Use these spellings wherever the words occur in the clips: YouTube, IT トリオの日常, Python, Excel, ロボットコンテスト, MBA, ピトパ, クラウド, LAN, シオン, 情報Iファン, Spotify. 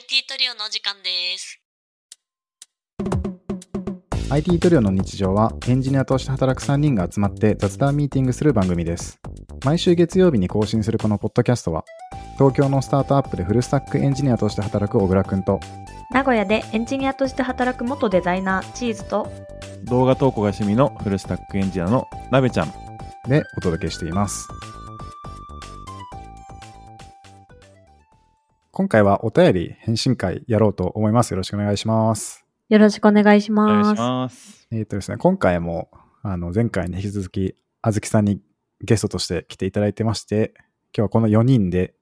IT トリオの時間です。 IT トリオの日常はエンジニアとして働く3人が集まって雑談ミーティングする番組です。毎週月曜日に更新するこのポッドキャストは、東京のスタートアップでフルスタックエンジニアとして働く小倉くんと、名古屋でエンジニアとして働く元デザイナーチーズと、動画投稿が趣味のフルスタックエンジニアのなべちゃんでお届けしています。今回はお便り返信会やろうと思います。よろしくお願いします。よろしくお願いします。ですね、今回も前回に引き続きあずきさんにゲストとして来ていただいてまして、今日はこの4人で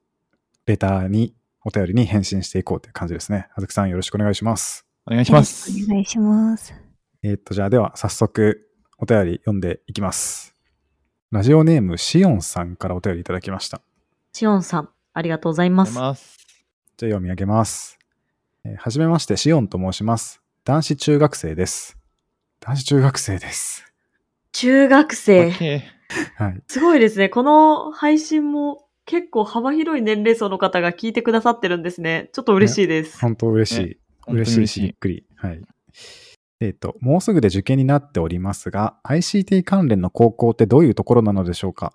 レターにお便りに返信していこうという感じですね。あずきさん、よろしくお願いします。お願いします。お願いします。じゃあでは早速お便り読んでいきます。ラジオネームしおんさんからお便りいただきました。しおんさん、ありがとうございます。じゃあ読み上げます。はじめまして、シオンと申します。男子中学生です。男子中学生です。中学生。はい、すごいですね。この配信も結構幅広い年齢層の方が聞いてくださってるんですね。ちょっと嬉しいです。本当嬉しい。嬉しいし、びっくり。はい。もうすぐで受験になっておりますが、ICT 関連の高校ってどういうところなのでしょうか？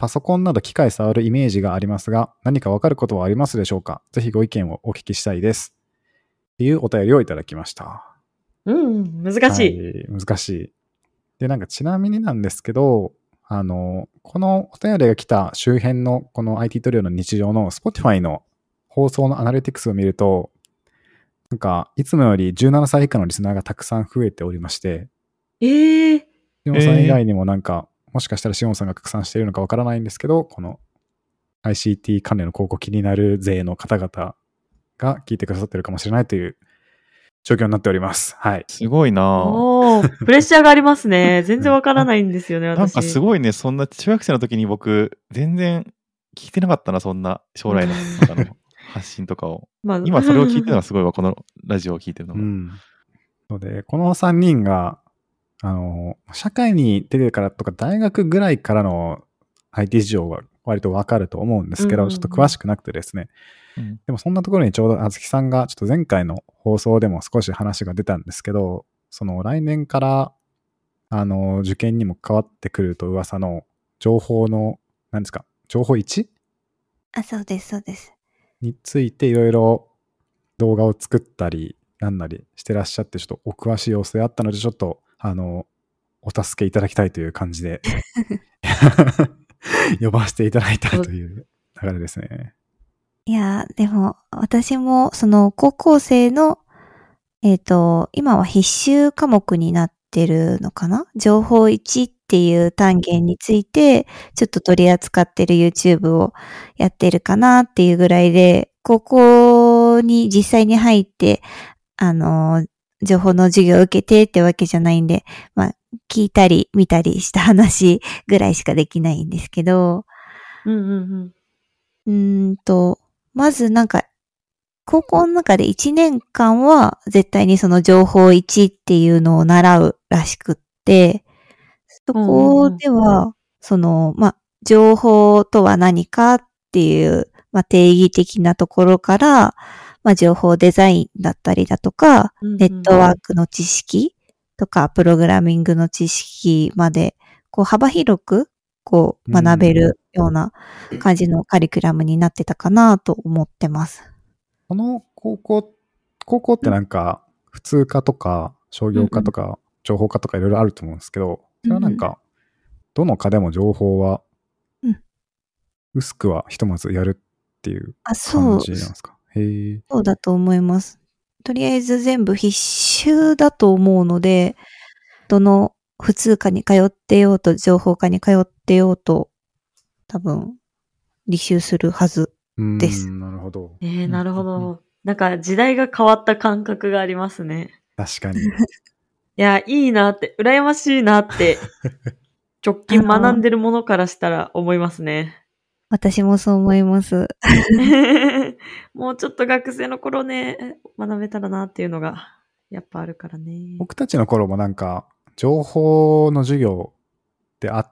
パソコンなど機械触るイメージがありますが、何かわかることはありますでしょうか？ぜひご意見をお聞きしたいです。っていうお便りをいただきました。うん、難しい。はい、難しい。で、なんかちなみになんですけど、このお便りが来た周辺のこの IT トリオの日常の Spotify の放送のアナリティクスを見ると、なんかいつもより17歳以下のリスナーがたくさん増えておりまして、14歳以外にもなんか、もしかしたらシオンさんが拡散しているのかわからないんですけど、この ICT 関連の広告気になる勢の方々が聞いてくださってるかもしれないという状況になっております。はい。すごいなぁ。プレッシャーがありますね。全然わからないんですよね、私。なんかすごいね。そんな中学生の時に僕、全然聞いてなかったな、そんな将来の発信とかを。まあ、今それを聞いてるのはすごいわ、このラジオを聞いてるのも。うん、ので、この3人が、社会に出てからとか大学ぐらいからの IT 事情は割とわかると思うんですけど、ちょっと詳しくなくてですね、でもそんなところにちょうどあずきさんがちょっと前回の放送でも少し話が出たんですけど、その来年から受験にも変わってくると噂の情報の何ですか、情報 1？ あ、そうですそうです、についていろいろ動画を作ったりなんなりしてらっしゃって、ちょっとお詳しい様子があったので、ちょっとお助けいただきたいという感じで呼ばせていただいたという流れですね。いやでも私もその高校生の今は必修科目になってるのかな、情報1っていう単元についてちょっと取り扱ってる YouTube をやってるかなっていうぐらいで、高校に実際に入って情報の授業を受けてってわけじゃないんで、まあ、聞いたり見たりした話ぐらいしかできないんですけど、まずなんか、高校の中で1年間は絶対にその情報1っていうのを習うらしくって、そこでは、まあ、情報とは何かっていう、まあ、定義的なところから、まあ、情報デザインだったりだとか、ネットワークの知識とか、プログラミングの知識まで、こう、幅広く、こう、学べるような感じのカリキュラムになってたかなと思ってます。この高校ってなんか、普通科とか、商業科とか、情報科とかいろいろあると思うんですけど、それはなんか、どの科でも情報は、薄くはひとまずやるっていう感じなんですか？そうだと思います。とりあえず全部必修だと思うので、どの普通科に通ってようと情報科に通ってようと多分履修するはずです。なるほど。なるほど。なんか時代が変わった感覚がありますね。確かに。いや、いいなって、羨ましいなって、直近学んでるものからしたら思いますね。私もそう思います。もうちょっと学生の頃ね、学べたらなっていうのがやっぱあるからね。僕たちの頃もなんか情報の授業ってあ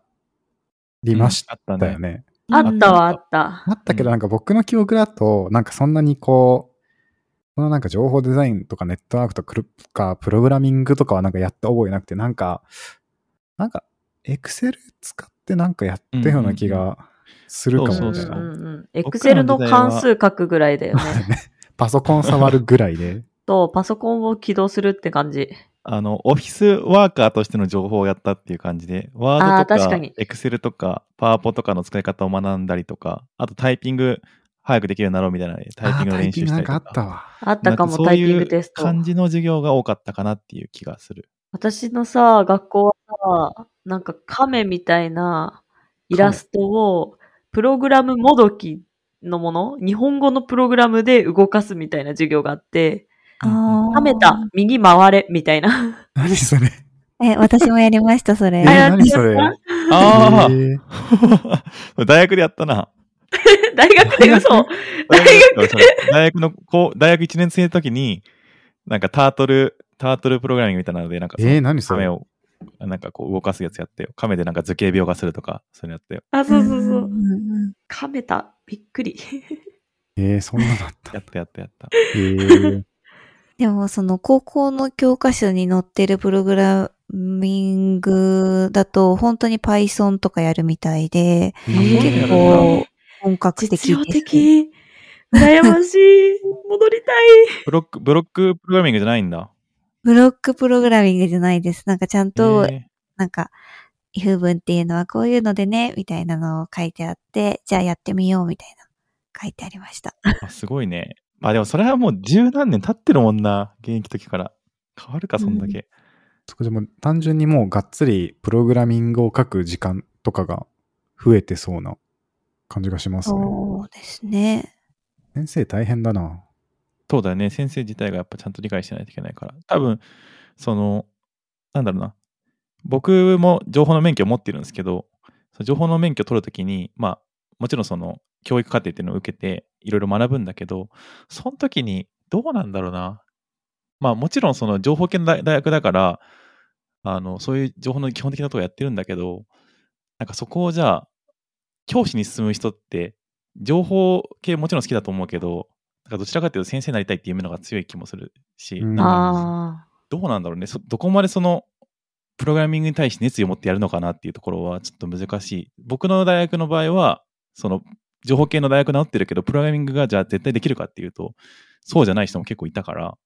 りましたよね。あったわ、あった。あったけどなんか僕の記憶だとなんかそんなにこうこのなんか情報デザインとかネットワークとかプログラミングとかはなんかやった覚えなくて、なんか Excel 使ってなんかやったような気がするかもね。Excel の関数書くぐらいだよね。パソコン触るぐらいで。とパソコンを起動するって感じ。オフィスワーカーとしての情報をやったっていう感じで、ワードとかエクセルとかパワポとかの使い方を学んだりとか、あとタイピング早くできるようになろうみたいなのでタイピングの練習したりとか、あったかもタイピングテスト。そういう感じの授業が多かったかなっていう気がする。私のさ学校はさ、なんか亀みたいなイラストをプログラムもどきのもの、日本語のプログラムで動かすみたいな授業があって。はめた右回れみたいな。何それ。私もやりましたそれ。何それ。ああ。大学でやったな。大学で嘘。大学1年生の時になんかタートルプログラミングみたいなのでなんか何それ。亀をなんかこう動かすやつやってよ。亀でなんか図形描画するとかそういうのやってよ。あ、そう。亀たびっくり。そんなのあった。やった。でもその高校の教科書に載ってるプログラミングだと本当に Python とかやるみたいで、結構本格的です。実用的。羨ましい。戻りたい。ブロックプログラミングじゃないんだ。ブロックプログラミングじゃないです。なんかちゃんと、なんか、if文っていうのはこういうのでね、みたいなのを書いてあって、じゃあやってみようみたいな書いてありました。あ、すごいね。まあでもそれはもう十何年経ってるもんな、現役時から。変わるか、そんだけ。そこでも単純にもうがっつりプログラミングを書く時間とかが増えてそうな感じがしますね。そうですね。先生大変だな。そうだよね。先生自体がやっぱちゃんと理解してないといけないから。多分、その、なんだろうな。僕も情報の免許を持ってるんですけど、その情報の免許を取るときに、まあ、もちろんその、教育課程っていうのを受けていろいろ学ぶんだけど、その時にどうなんだろうな。まあもちろんその情報系の大学だから、そういう情報の基本的なところやってるんだけど、なんかそこをじゃあ、教師に進む人って、情報系もちろん好きだと思うけど、なんかどちらかというと先生になりたいっていう夢のが強い気もするし、なんかどうなんだろうね。どこまでその、プログラミングに対して熱意を持ってやるのかなっていうところはちょっと難しい。僕の大学の場合は、その、情報系の大学になってるけど、プログラミングがじゃあ絶対できるかっていうと、そうじゃない人も結構いたから、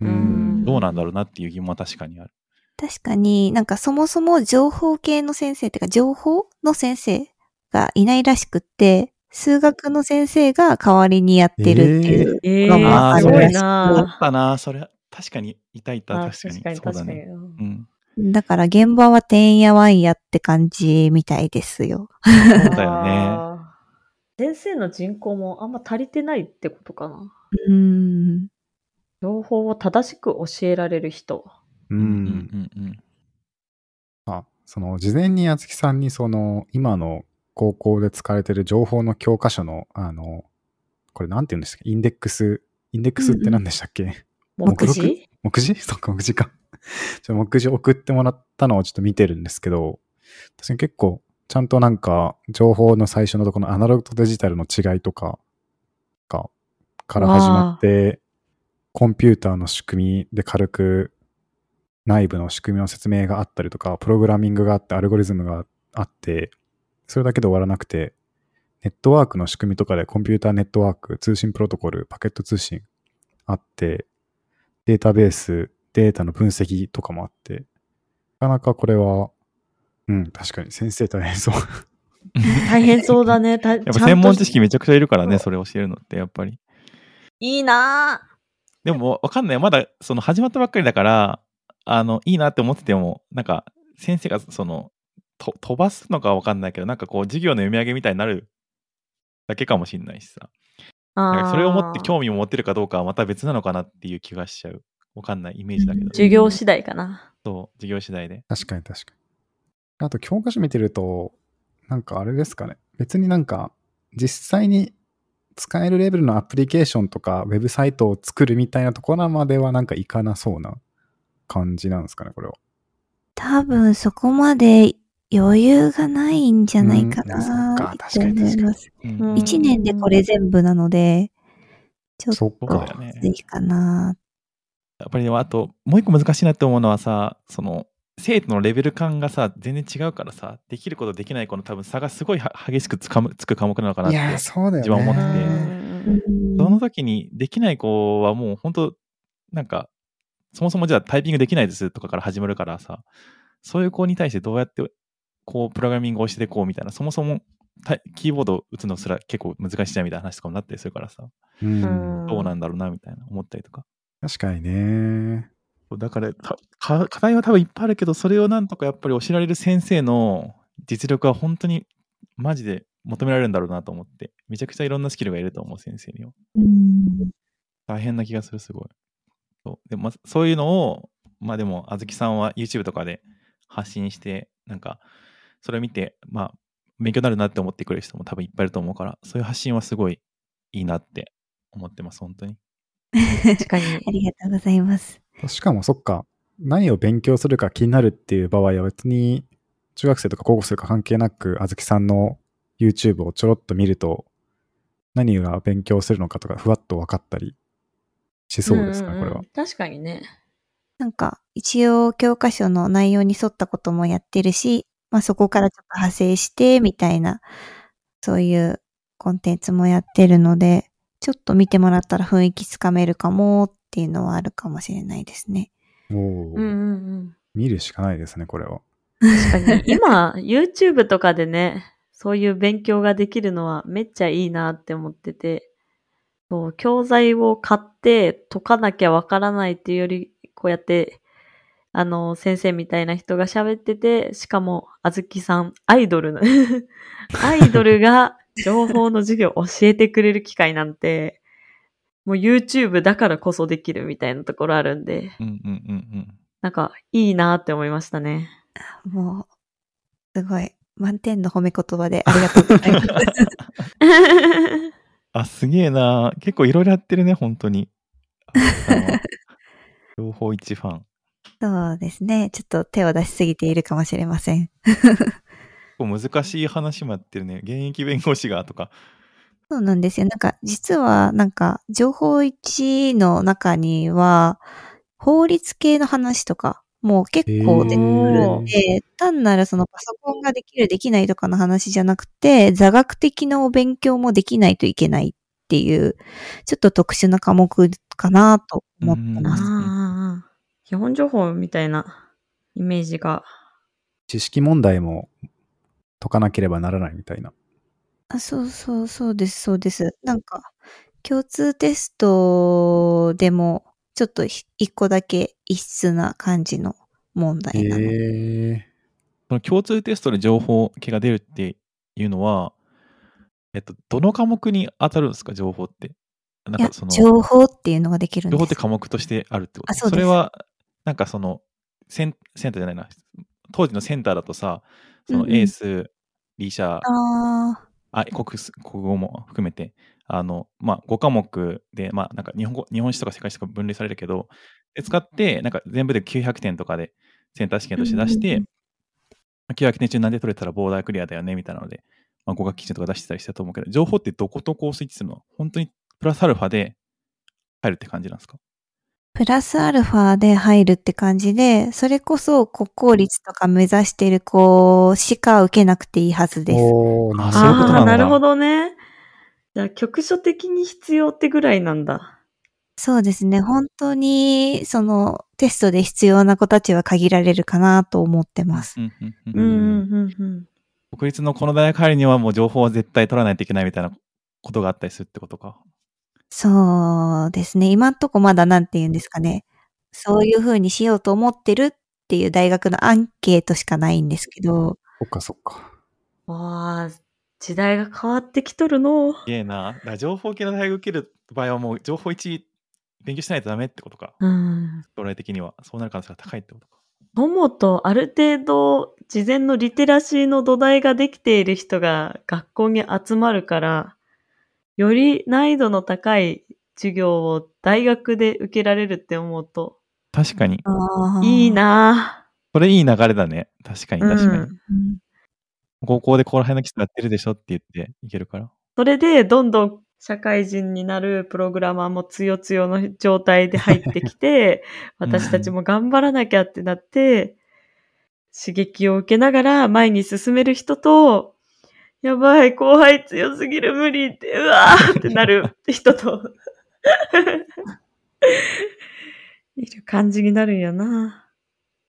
どうなんだろうなっていう疑問は確かにある。確かに、なんかそもそも情報系の先生っていうか、情報の先生がいないらしくって、数学の先生が代わりにやってるっていうのもあるらしく。あったな、それ。確かに、いた。確かに、そうだね。だから現場はてんやわんやって感じみたいですよ。そうだよね。先生の人口もあんま足りてないってことかな。情報を正しく教えられる人。あ、その事前に厚木さんにその今の高校で使われている情報の教科書のこれなんて言うんですか、インデックスって何でしたっけ？目次？そうか、目次か。目次送ってもらったのをちょっと見てるんですけど、私結構。ちゃんとなんか情報の最初のところのアナログとデジタルの違いとかから始まって、コンピューターの仕組みで軽く内部の仕組みの説明があったりとか、プログラミングがあってアルゴリズムがあって、それだけで終わらなくて、ネットワークの仕組みとかでコンピューターネットワーク、通信プロトコル、パケット通信あって、データベース、データの分析とかもあって、なかなかこれは確かに先生大変そう。大変そうだね。やっぱ専門知識めちゃくちゃいるからね、それ教えるのってやっぱり。いいなぁ。でもわかんない。まだその始まったばっかりだから、いいなって思ってても、なんか先生がその飛ばすのかわかんないけど、なんかこう授業の読み上げみたいになるだけかもしれないしさ。それを持って興味を持ってるかどうかはまた別なのかなっていう気がしちゃう。わかんないイメージだけど。授業次第かな。そう、授業次第で。確かに。あと教科書見てるとなんかあれですかね、別になんか実際に使えるレベルのアプリケーションとかウェブサイトを作るみたいなところまではなんかいかなそうな感じなんですかね、これは。多分そこまで余裕がないんじゃないかな。確かに。1年でこれ全部なので、ちょっと難しいかな。やっぱりでもあともう一個難しいなって思うのはさ、その生徒のレベル感がさ全然違うからさ、できることできない子の多分差がすごい激しくつく科目なのかなって自分は思ってて、その時にできない子はもう本当なんかそもそもじゃあタイピングできないですとかから始まるからさ、そういう子に対してどうやってこうプログラミングをしてこうみたいな、そもそもキーボード打つのすら結構難しいじゃんみたいな話とかもなったりするからさ、どうなんだろうなみたいな思ったりとか。確かにね。だから課題は多分いっぱいあるけど、それをなんとかやっぱり教えられる先生の実力は本当にマジで求められるんだろうなと思って、めちゃくちゃいろんなスキルがいると思う先生には。大変な気がする、すごい。そうで、ま、そういうのをまあでもあずきさんは YouTube とかで発信して、なんかそれを見てまあ勉強になるなって思ってくれる人も多分いっぱいいると思うから、そういう発信はすごいいいなって思ってます、本当に。確かにありがとうございます。しかもそっか、何を勉強するか気になるっていう場合は別に中学生とか高校生とか関係なく、あずきさんの YouTube をちょろっと見ると何が勉強するのかとかふわっと分かったりしそうですかね、これは。確かにね。なんか一応教科書の内容に沿ったこともやってるし、まあ、そこからちょっと派生してみたいな、そういうコンテンツもやってるので、ちょっと見てもらったら雰囲気つかめるかもっていうのはあるかもしれないですね。おー、うんうんうん、見るしかないですね、これは。確かに今 YouTube とかでね、そういう勉強ができるのはめっちゃいいなって思ってて、そう教材を買って解かなきゃわからないっていうより、こうやって先生みたいな人が喋ってて、しかもあずきさんアイドルのアイドルが情報の授業を教えてくれる機会なんて、もう YouTube だからこそできるみたいなところあるんで、うんうんうんうん、なんかいいなって思いましたね。もうすごい満点の褒め言葉でありがとうございます。あ、すげえな。結構いろいろやってるね、本当に。情報一ファン。そうですね。ちょっと手を出しすぎているかもしれません。結構難しい話もやってるね。現役弁護士がとか。そうなんですよ。なんか実はなんか情報1の中には法律系の話とかもう結構出てくるんで、単なるそのパソコンができるできないとかの話じゃなくて、座学的なお勉強もできないといけないっていうちょっと特殊な科目かなと思ってます。基本情報みたいなイメージが。知識問題も解かなければならないみたいな。あ、そうそうそうですそうです。なんか共通テストでもちょっと一個だけ異質な感じの問題なの。その共通テストで情報系が出るっていうのは、どの科目に当たるんですか、情報って。なんかその情報っていうのができるんです。情報って科目としてあるってこと。あ、そうです。それはなんかそのセンターじゃないな。当時のセンターだとさ、そのエース、リーシャー、国語も含めてまあ、5科目で、まあ、なんか日本史とか世界史とか分類されるけど、使ってなんか全部で900点とかでセンター試験として出して、900点中何で取れたらボーダークリアだよねみたいなので、まあ、合格基準とか出してたりしたと思うけど、情報ってどことこうスイッチするの？本当にプラスアルファで入るって感じなんですか？プラスアルファで入るって感じで、それこそ国公立とか目指してる子しか受けなくていいはずです。おー、そういうことなんだ。なるほどね。じゃあ局所的に必要ってぐらいなんだ。そうですね。本当にそのテストで必要な子たちは限られるかなと思ってます。国立のこの大学入るにはもう情報は絶対取らないといけないみたいなことがあったりするってことか。そうですね。今んとこまだなんて言うんですかね。そういう風にしようと思ってるっていう大学のアンケートしかないんですけど。そっかそっか。わあ、時代が変わってきとるの。いえな。だから情報系の大学受ける場合はもう情報1勉強しないとダメってことか。うん。将来的にはそうなる可能性が高いってことか。ともとある程度事前のリテラシーの土台ができている人が学校に集まるから。より難易度の高い授業を大学で受けられるって思うと、確かにいいな。それいい流れだね。確かに確かに、高校でここら辺の基礎やってるでしょって言っていけるから、それでどんどん社会人になるプログラマーもつよつよの状態で入ってきて私たちも頑張らなきゃってなって刺激を受けながら前に進める人と、やばい後輩強すぎる無理ってうわーってなる人といる感じになるんやな。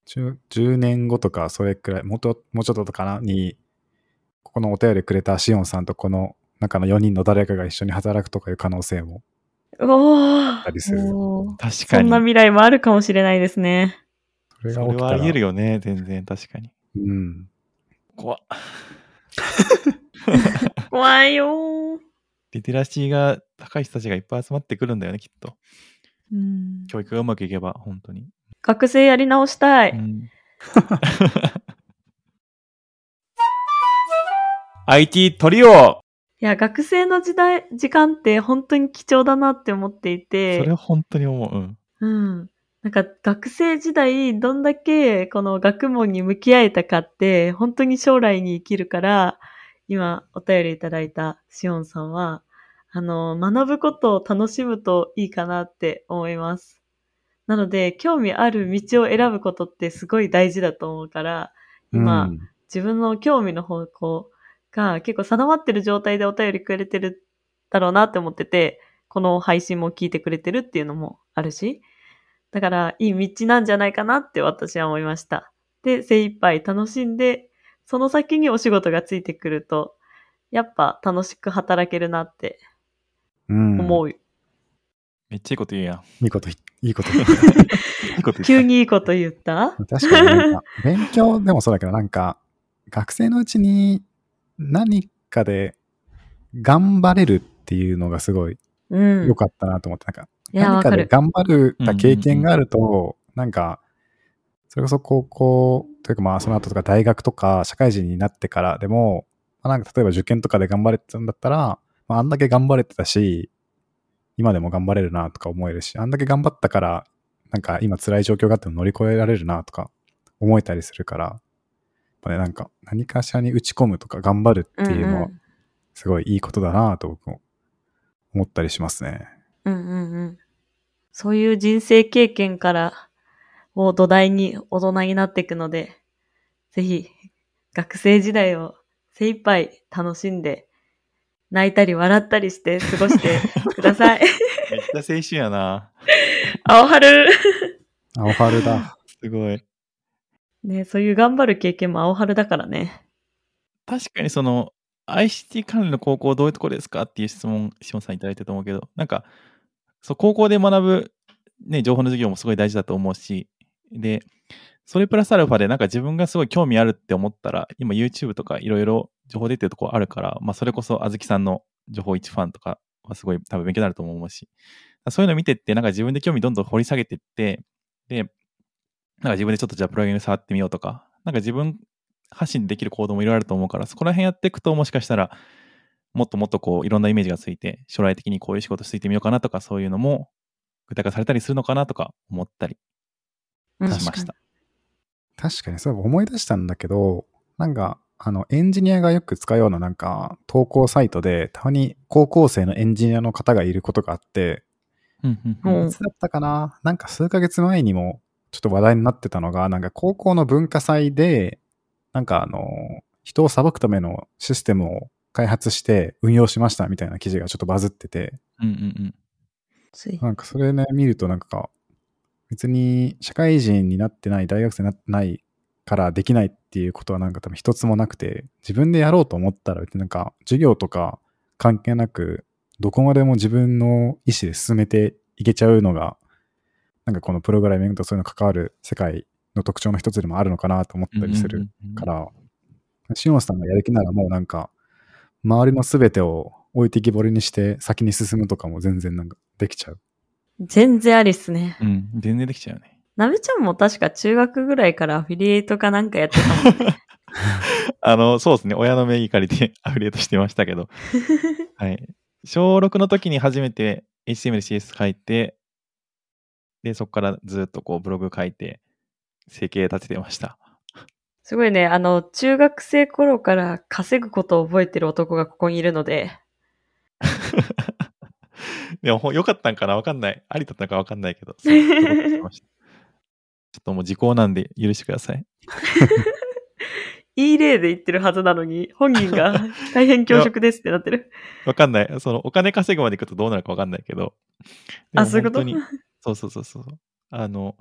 10年後とかそれくらい、もうちょっとかなに、ここのお便りくれたしおんさんとこの中の4人の誰かが一緒に働くとかいう可能性もあったりする。確かにそんな未来もあるかもしれないですね。それはありえるよね。全然確かに。うん。怖っ。怖いよー。リテラシーが高い人たちがいっぱい集まってくるんだよね、きっと。うん。教育がうまくいけば本当に。学生やり直したい。うん、IT トリオ。いや、学生の時間って本当に貴重だなって思っていて。それは本当に思う。うん。なんか学生時代どんだけこの学問に向き合えたかって本当に将来に生きるから、今お便りいただいたしおんさんは学ぶことを楽しむといいかなって思います。なので興味ある道を選ぶことってすごい大事だと思うから、今、自分の興味の方向が結構定まってる状態でお便りくれてるだろうなって思ってて、この配信も聞いてくれてるっていうのもあるし、だからいい道なんじゃないかなって私は思いました。で、精一杯楽しんで、その先にお仕事がついてくると、やっぱ楽しく働けるなって思う。めっちゃいいこと言うやん。いいこと言った。急にいいこと言った。確かに勉強でもそうだけど、なんか学生のうちに何かで頑張れるっていうのがすごい良かったなと思って、なんか何かで頑張る経験があると、なんかそれこそ高校というか、まあその後とか大学とか社会人になってからでも、まあ、なんか例えば受験とかで頑張れてたんだったら、まあ、あんだけ頑張れてたし今でも頑張れるなとか思えるし、あんだけ頑張ったからなんか今辛い状況があっても乗り越えられるなとか思えたりするから、やっぱね、なんか何かしらに打ち込むとか頑張るっていうのはすごいいいことだなと僕も思ったりしますね。そういう人生経験からを土台に大人になっていくので、ぜひ学生時代を精一杯楽しんで、泣いたり笑ったりして過ごしてください。めっちゃ青春やな。青春だ。すごい。ね、そういう頑張る経験も青春だからね。確かにその ICT 関連の高校どういうところですかっていう質問、しおんさんいただいたと思うけど、なんかそう高校で学ぶ、ね、情報の授業もすごい大事だと思うし、でそれプラスアルファでなんか自分がすごい興味あるって思ったら、今 YouTube とかいろいろ情報出てるとこあるから、まあ、それこそあずきさんの情報一ファンとかはすごい多分勉強になると思うし、そういうの見てってなんか自分で興味どんどん掘り下げてって、でなんか自分でちょっとじゃあプログラミング触ってみようとか、なんか自分発信できる行動もいろいろあると思うから、そこら辺やっていくと、もしかしたらもっともっとこういろんなイメージがついて、将来的にこういう仕事していってみようかなとか、そういうのも具体化されたりするのかなとか思ったりしました。確かにそう思い出したんだけど、なんかエンジニアがよく使うようななんか投稿サイトで、たまに高校生のエンジニアの方がいることがあって、いつだったかな、なんか数ヶ月前にもちょっと話題になってたのが、なんか高校の文化祭で、なんか人を裁くためのシステムを開発して運用しましたみたいな記事がちょっとバズってて、なんかそれね見ると、なんか別に社会人になってない、大学生になってないからできないっていうことはなんか多分一つもなくて、自分でやろうと思ったらなんか授業とか関係なくどこまでも自分の意思で進めていけちゃうのが、なんかこのプログラミングとそういうの関わる世界の特徴の一つでもあるのかなと思ったりするから、しおんさんがやる気ならもうなんか周りのすべてを置いてきぼりにして先に進むとかも全然なんかできちゃう。全然ありっすね。うん、全然できちゃうね。なべちゃんも確か中学ぐらいからアフィリエイトかなんかやってたもんね。そうですね。親の名義借りてアフィリエイトしてましたけど。はい。小6の時に初めて HTML、CSS 書いて、で、そこからずっとこうブログ書いて、生計立ててました。すごいね。中学生頃から稼ぐことを覚えてる男がここにいるので。でも良かったんかな分かんない。ありだったのか分かんないけど。そういうことしましたちょっともう時効なんで許してください。いい例で言ってるはずなのに、本人が大変恐縮ですってなってる。分かんない。そのお金稼ぐまでいくとどうなるか分かんないけど。あ、そういうこと？そうそうそうそう。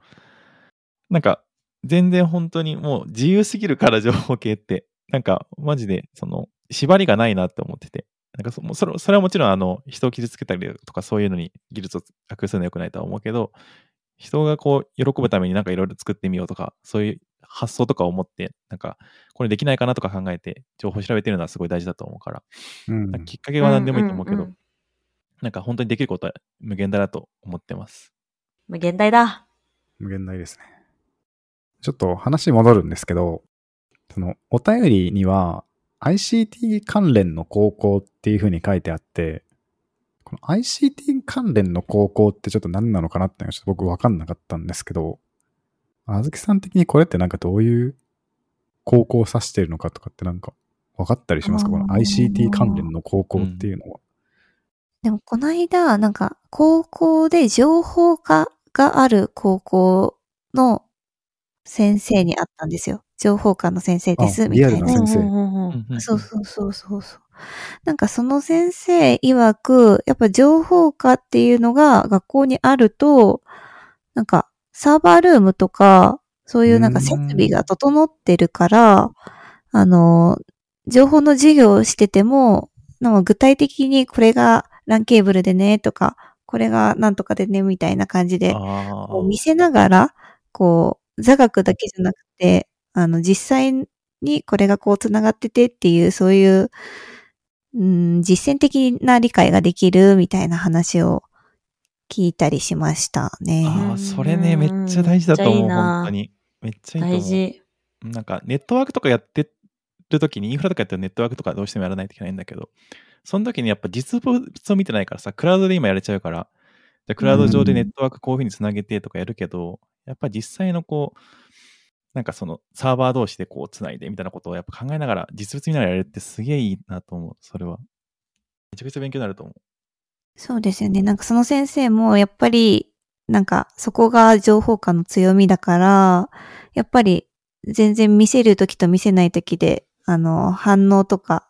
なんか、全然本当にもう自由すぎるから情報系って、なんかマジでその縛りがないなって思ってて、なんかそれはもちろん人を傷つけたりとかそういうのに技術を悪用するのは良くないとは思うけど、人がこう喜ぶためになんかいろいろ作ってみようとか、そういう発想とかを持って、なんかこれできないかなとか考えて情報を調べてるのはすごい大事だと思うから、うん、なんかきっかけは何でもいいと思うけど、うんうんうん、なんか本当にできることは無限大だと思ってます。無限大だ。無限大ですね。ちょっと話戻るんですけど、そのお便りには ICT 関連の高校っていう風に書いてあって、この ICT 関連の高校ってちょっと何なのかなっていうのはちょっと僕分かんなかったんですけど、あずきさん的にこれってなんかどういう高校を指してるのかとかってなんか分かったりしますか？この ICT 関連の高校っていうのは。でもこの間なんか高校で情報科がある高校の先生に会ったんですよ。情報科の先生ですみたいな。リアルな先生。そうそうそうそうそう。なんかその先生曰く、やっぱ情報科っていうのが学校にあると、なんかサーバールームとかそういうなんか設備が整ってるから、情報の授業をしてても、なんか具体的にこれがLANケーブルでねとか、これがなんとかでねみたいな感じでこう見せながらこう。座学だけじゃなくて、実際にこれがこうつながっててっていう、そういう、実践的な理解ができるみたいな話を聞いたりしましたね。ああ、それね、めっちゃ大事だと思う、本当に。めっちゃいいと思う。大事。なんか、ネットワークとかやってるときに、インフラとかやってるネットワークとかどうしてもやらないといけないんだけど、その時にやっぱ実物を見てないからさ、クラウドで今やれちゃうから、じゃクラウド上でネットワークこういうふうにつなげてとかやるけど、やっぱり実際のこう、なんかそのサーバー同士でこうつないでみたいなことをやっぱ考えながら、実物見ながらやるってすげえいいなと思う、それは。めちゃくちゃ勉強になると思う。そうですよね。なんかその先生もやっぱり、なんかそこが情報科の強みだから、やっぱり全然見せるときと見せないときで、反応とか、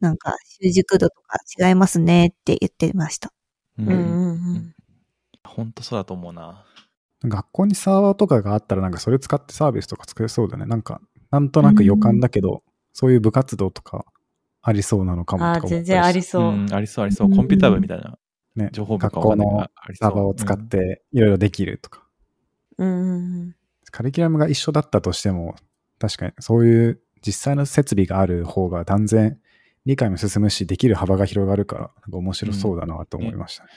なんか習熟度とか違いますねって言ってました。うんうんうん。ほんとそうだと思うな。学校にサーバーとかがあったらなんかそれ使ってサービスとか作れそうだね。なんかなんとなく予感だけど、うん、そういう部活動とかありそうなのかもとか思ったりして。あ、全然ありそう、うん、ありそうありそう、コンピューター部みたいな、ね、情報部学校のサーバーを使っていろいろできるとか、うん、カリキュラムが一緒だったとしても確かにそういう実際の設備がある方が断然理解も進むしできる幅が広がるからなんか面白そうだなと思いましたね、うん。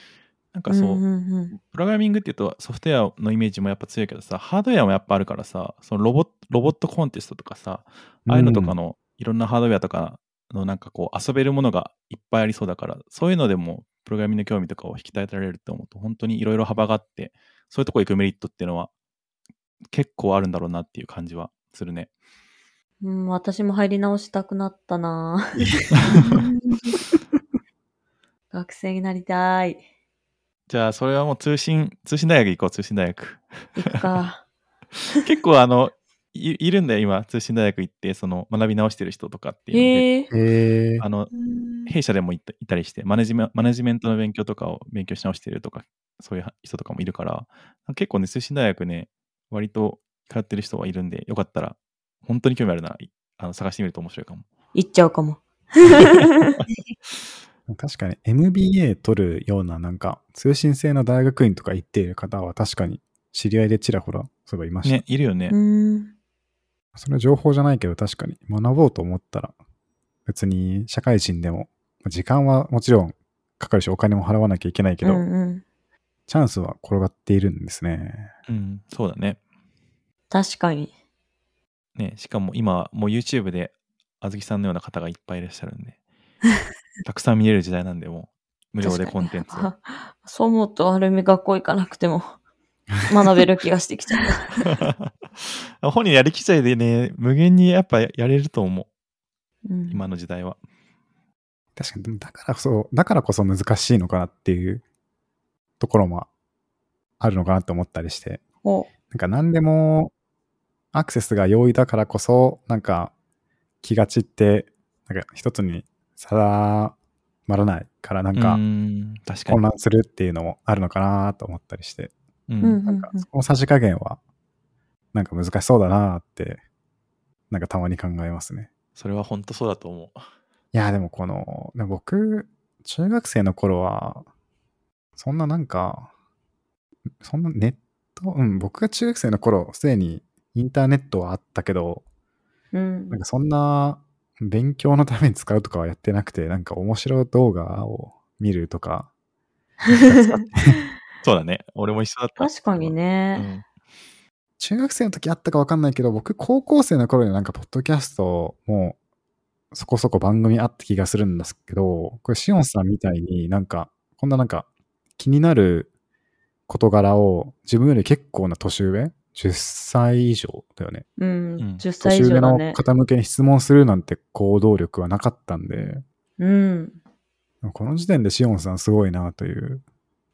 なんかそう、うんうんうん、プログラミングっていうとソフトウェアのイメージもやっぱ強いけどさ、ハードウェアもやっぱあるからさ、そのロボットコンテストとかさ、ああいうのとかのいろんなハードウェアとかのなんかこう遊べるものがいっぱいありそうだから、そういうのでもプログラミングの興味とかを引き立てられると思うと、本当にいろいろ幅があって、そういうとこ行くメリットっていうのは結構あるんだろうなっていう感じはするね。うん、私も入り直したくなったな学生になりたい。じゃあそれはもう通信大学行こう、通信大学行くか結構いるんだよ今、通信大学行ってその学び直してる人とかっていうので、弊社でもいたりして、マネジメントの勉強とかを勉強し直してるとかそういう人とかもいるから、結構ね通信大学ね割と通ってる人はいるんで、よかったら本当に興味あるなら探してみると面白いかも。行っちゃうかも確かに MBA 取るようななんか通信制の大学院とか行っている方は確かに知り合いでちらほらそういえばいましたね。いるよね。それは情報じゃないけど確かに学ぼうと思ったら別に社会人でも時間はもちろんかかるしお金も払わなきゃいけないけど、うんうん、チャンスは転がっているんですね。うん、そうだね。確かに。ね、しかも今もう YouTube であずきさんのような方がいっぱいいらっしゃるんで。たくさん見れる時代なんで、もう無料でコンテンツ。そう思うとアルミ学校行かなくても学べる気がしてきちゃった本人やりきっちゃいでね、無限にやっぱやれると思う、うん、今の時代は。確かに、だからこそ難しいのかなっていうところもあるのかなと思ったりして、なんか何でもアクセスが容易だからこそ、なんか気が散ってなんか一つに定まらないから、なんか混乱するっていうのもあるのかなと思ったりして、なんかその差し加減はなんか難しそうだなってなんかたまに考えますね。それは本当そうだと思う。いやでもこの僕中学生の頃はそんななんかそんなネット、僕が中学生の頃すでにインターネットはあったけど、なんかそんな勉強のために使うとかはやってなくて、なんか面白い動画を見るとかそうだね、俺も一緒だった。確かにね、中学生の時あったか分かんないけど、僕高校生の頃になんかポッドキャストもそこそこ番組あった気がするんですけど、これシオンさんみたいになんかこんななんか気になる事柄を自分より結構な年上、10歳以上だよね、10歳以上だね、年上の方向けに質問するなんて行動力はなかったんで、この時点でシオンさんすごいなという。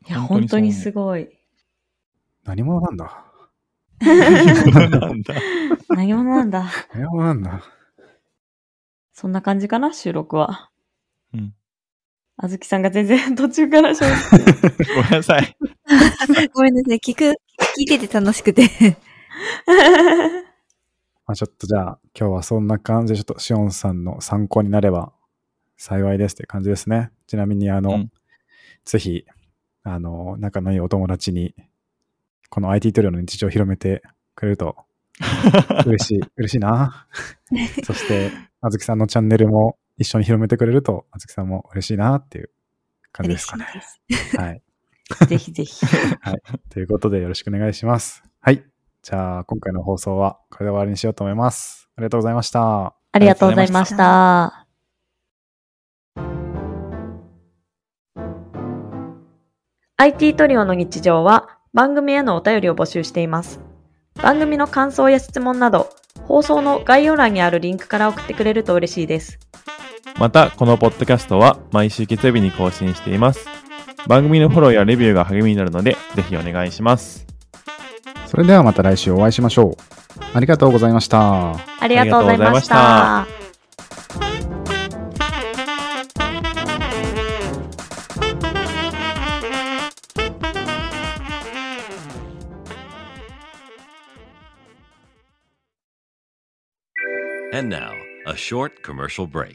いや本当にすごい。何者なんだ何者なんだ。そんな感じかな、収録は。あずきさんが全然途中から正直ごめんなさいごめんなさい、聞いてて楽しくてまあちょっとじゃあ今日はそんな感じで、ちょっとしおんさんの参考になれば幸いですって感じですね。ちなみにぜひ仲のいいお友達にこの IT トリオの日常を広めてくれると嬉しいなそしてあずきさんのチャンネルも一緒に広めてくれるとあずきさんも嬉しいなっていう感じですかね。はいぜひぜひはい、ということでよろしくお願いします。はい、じゃあ今回の放送はこれで終わりにしようと思います。ありがとうございました。ありがとうございました。IT トリオの日常は番組へのお便りを募集しています。番組の感想や質問など放送の概要欄にあるリンクから送ってくれると嬉しいです。またこのポッドキャストは毎週月曜日に更新しています。番組のフォローやレビューが励みになるのでぜひお願いします。それではまた来週お会いしましょう。ありがとうございました。ありがとうございました。And now, a short commercial break.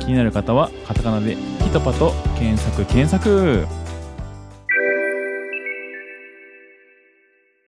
気になる方はカタカナでピトパと検索。